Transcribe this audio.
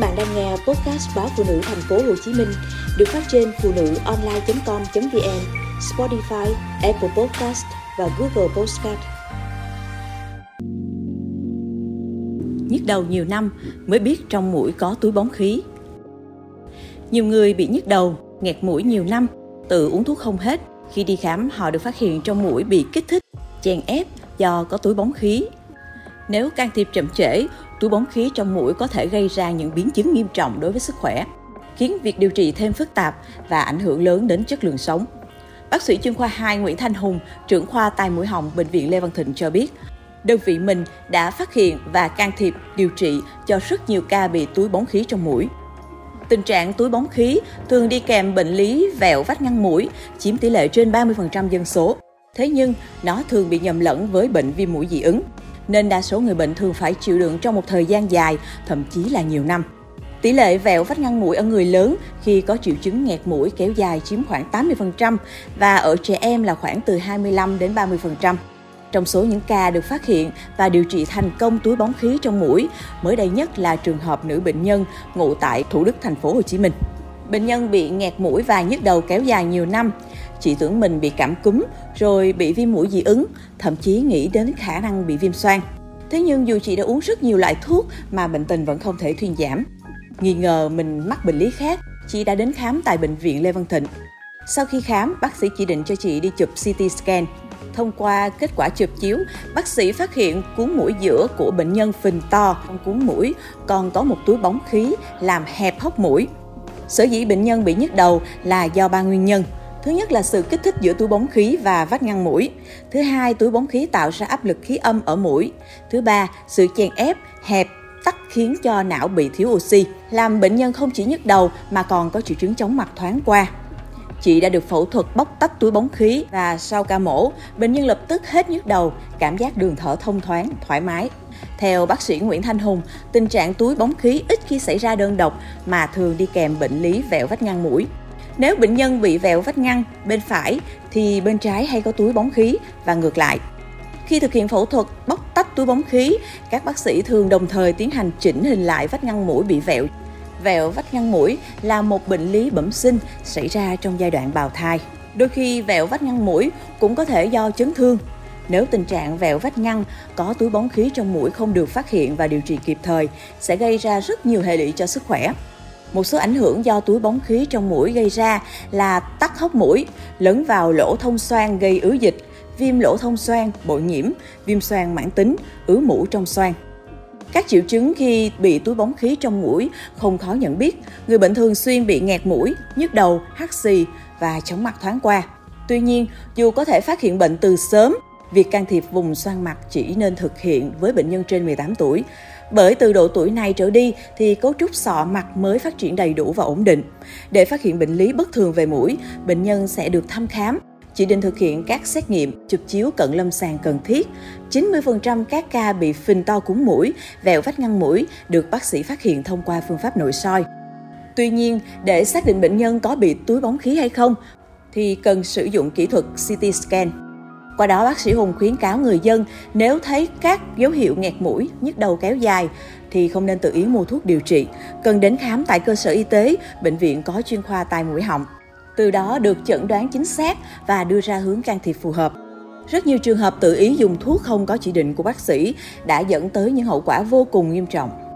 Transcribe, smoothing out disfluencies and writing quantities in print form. bạn đang nghe podcast báo Phụ Nữ Thành phố Hồ Chí Minh được phát trên phụ nữonline.com.vn, Spotify, Apple Podcast và Google Podcast. Nhức đầu nhiều năm mới biết trong mũi có túi bóng khí. Nhiều người bị nhức đầu, nghẹt mũi nhiều năm, tự uống thuốc không hết. Khi đi khám, họ được phát hiện trong mũi bị kích thích, chèn ép do có túi bóng khí. Nếu can thiệp chậm trễ, túi bóng khí trong mũi có thể gây ra những biến chứng nghiêm trọng đối với sức khỏe, khiến việc điều trị thêm phức tạp và ảnh hưởng lớn đến chất lượng sống. Bác sĩ chuyên khoa 2 Nguyễn Thanh Hùng, trưởng khoa tai mũi họng Bệnh viện Lê Văn Thịnh cho biết, đơn vị mình đã phát hiện và can thiệp điều trị cho rất nhiều ca bị túi bóng khí trong mũi. Tình trạng túi bóng khí thường đi kèm bệnh lý vẹo vách ngăn mũi, chiếm tỷ lệ trên 30% dân số. Thế nhưng, nó thường bị nhầm lẫn với bệnh viêm mũi dị ứng, nên đa số người bệnh thường phải chịu đựng trong một thời gian dài, thậm chí là nhiều năm. Tỷ lệ vẹo vách ngăn mũi ở người lớn khi có triệu chứng nghẹt mũi kéo dài chiếm khoảng 80% và ở trẻ em là khoảng từ 25 đến 30%. Trong số những ca được phát hiện và điều trị thành công túi bóng khí trong mũi, mới đây nhất là trường hợp nữ bệnh nhân ngụ tại Thủ Đức, thành phố Hồ Chí Minh. Bệnh nhân bị nghẹt mũi và nhức đầu kéo dài nhiều năm. Chị tưởng mình bị cảm cúm rồi bị viêm mũi dị ứng, thậm chí nghĩ đến khả năng bị viêm xoang. Thế nhưng dù chị đã uống rất nhiều loại thuốc mà bệnh tình vẫn không thể thuyên giảm. Nghi ngờ mình mắc bệnh lý khác, chị đã đến khám tại Bệnh viện Lê Văn Thịnh. Sau khi khám, bác sĩ chỉ định cho chị đi chụp CT scan. Thông qua kết quả chụp chiếu, bác sĩ phát hiện cuống mũi giữa của bệnh nhân phình to, trong cuống mũi còn có một túi bóng khí làm hẹp hốc mũi. Sở dĩ bệnh nhân bị nhức đầu là do 3 nguyên nhân. Thứ nhất là sự kích thích giữa túi bóng khí và vách ngăn mũi. Thứ hai, túi bóng khí tạo ra áp lực khí âm ở mũi. Thứ ba, sự chèn ép, hẹp, tắc khiến cho não bị thiếu oxy, làm bệnh nhân không chỉ nhức đầu mà còn có triệu chứng chóng mặt thoáng qua. Chị đã được phẫu thuật bóc tách túi bóng khí và sau ca mổ, bệnh nhân lập tức hết nhức đầu, cảm giác đường thở thông thoáng, thoải mái. Theo bác sĩ Nguyễn Thanh Hùng, tình trạng túi bóng khí ít khi xảy ra đơn độc mà thường đi kèm bệnh lý vẹo vách ngăn mũi. Nếu bệnh nhân bị vẹo vách ngăn bên phải thì bên trái hay có túi bóng khí và ngược lại. Khi thực hiện phẫu thuật bóc tách túi bóng khí, các bác sĩ thường đồng thời tiến hành chỉnh hình lại vách ngăn mũi bị vẹo. Vẹo vách ngăn mũi là một bệnh lý bẩm sinh xảy ra trong giai đoạn bào thai. Đôi khi vẹo vách ngăn mũi cũng có thể do chấn thương. Nếu tình trạng vẹo vách ngăn có túi bóng khí trong mũi không được phát hiện và điều trị kịp thời sẽ gây ra rất nhiều hệ lụy cho sức khỏe. Một số ảnh hưởng do túi bóng khí trong mũi gây ra là tắc hốc mũi, lấn vào lỗ thông xoang gây ứ dịch, viêm lỗ thông xoang, bội nhiễm, viêm xoang mãn tính, ứ mũ trong xoang. Các triệu chứng khi bị túi bóng khí trong mũi không khó nhận biết. Người bệnh thường xuyên bị nghẹt mũi, nhức đầu, hắt xì và chóng mặt thoáng qua. Tuy nhiên, dù có thể phát hiện bệnh từ sớm, việc can thiệp vùng xoang mặt chỉ nên thực hiện với bệnh nhân trên 18 tuổi. Bởi từ độ tuổi này trở đi thì cấu trúc sọ mặt mới phát triển đầy đủ và ổn định. Để phát hiện bệnh lý bất thường về mũi, bệnh nhân sẽ được thăm khám, chỉ định thực hiện các xét nghiệm, chụp chiếu cận lâm sàng cần thiết. 90% các ca bị phình to cuống mũi, vẹo vách ngăn mũi được bác sĩ phát hiện thông qua phương pháp nội soi. Tuy nhiên, để xác định bệnh nhân có bị túi bóng khí hay không thì cần sử dụng kỹ thuật CT scan. Qua đó, bác sĩ Hùng khuyến cáo người dân nếu thấy các dấu hiệu nghẹt mũi, nhức đầu kéo dài thì không nên tự ý mua thuốc điều trị, cần đến khám tại cơ sở y tế, bệnh viện có chuyên khoa tai mũi họng. Từ đó được chẩn đoán chính xác và đưa ra hướng can thiệp phù hợp. Rất nhiều trường hợp tự ý dùng thuốc không có chỉ định của bác sĩ đã dẫn tới những hậu quả vô cùng nghiêm trọng.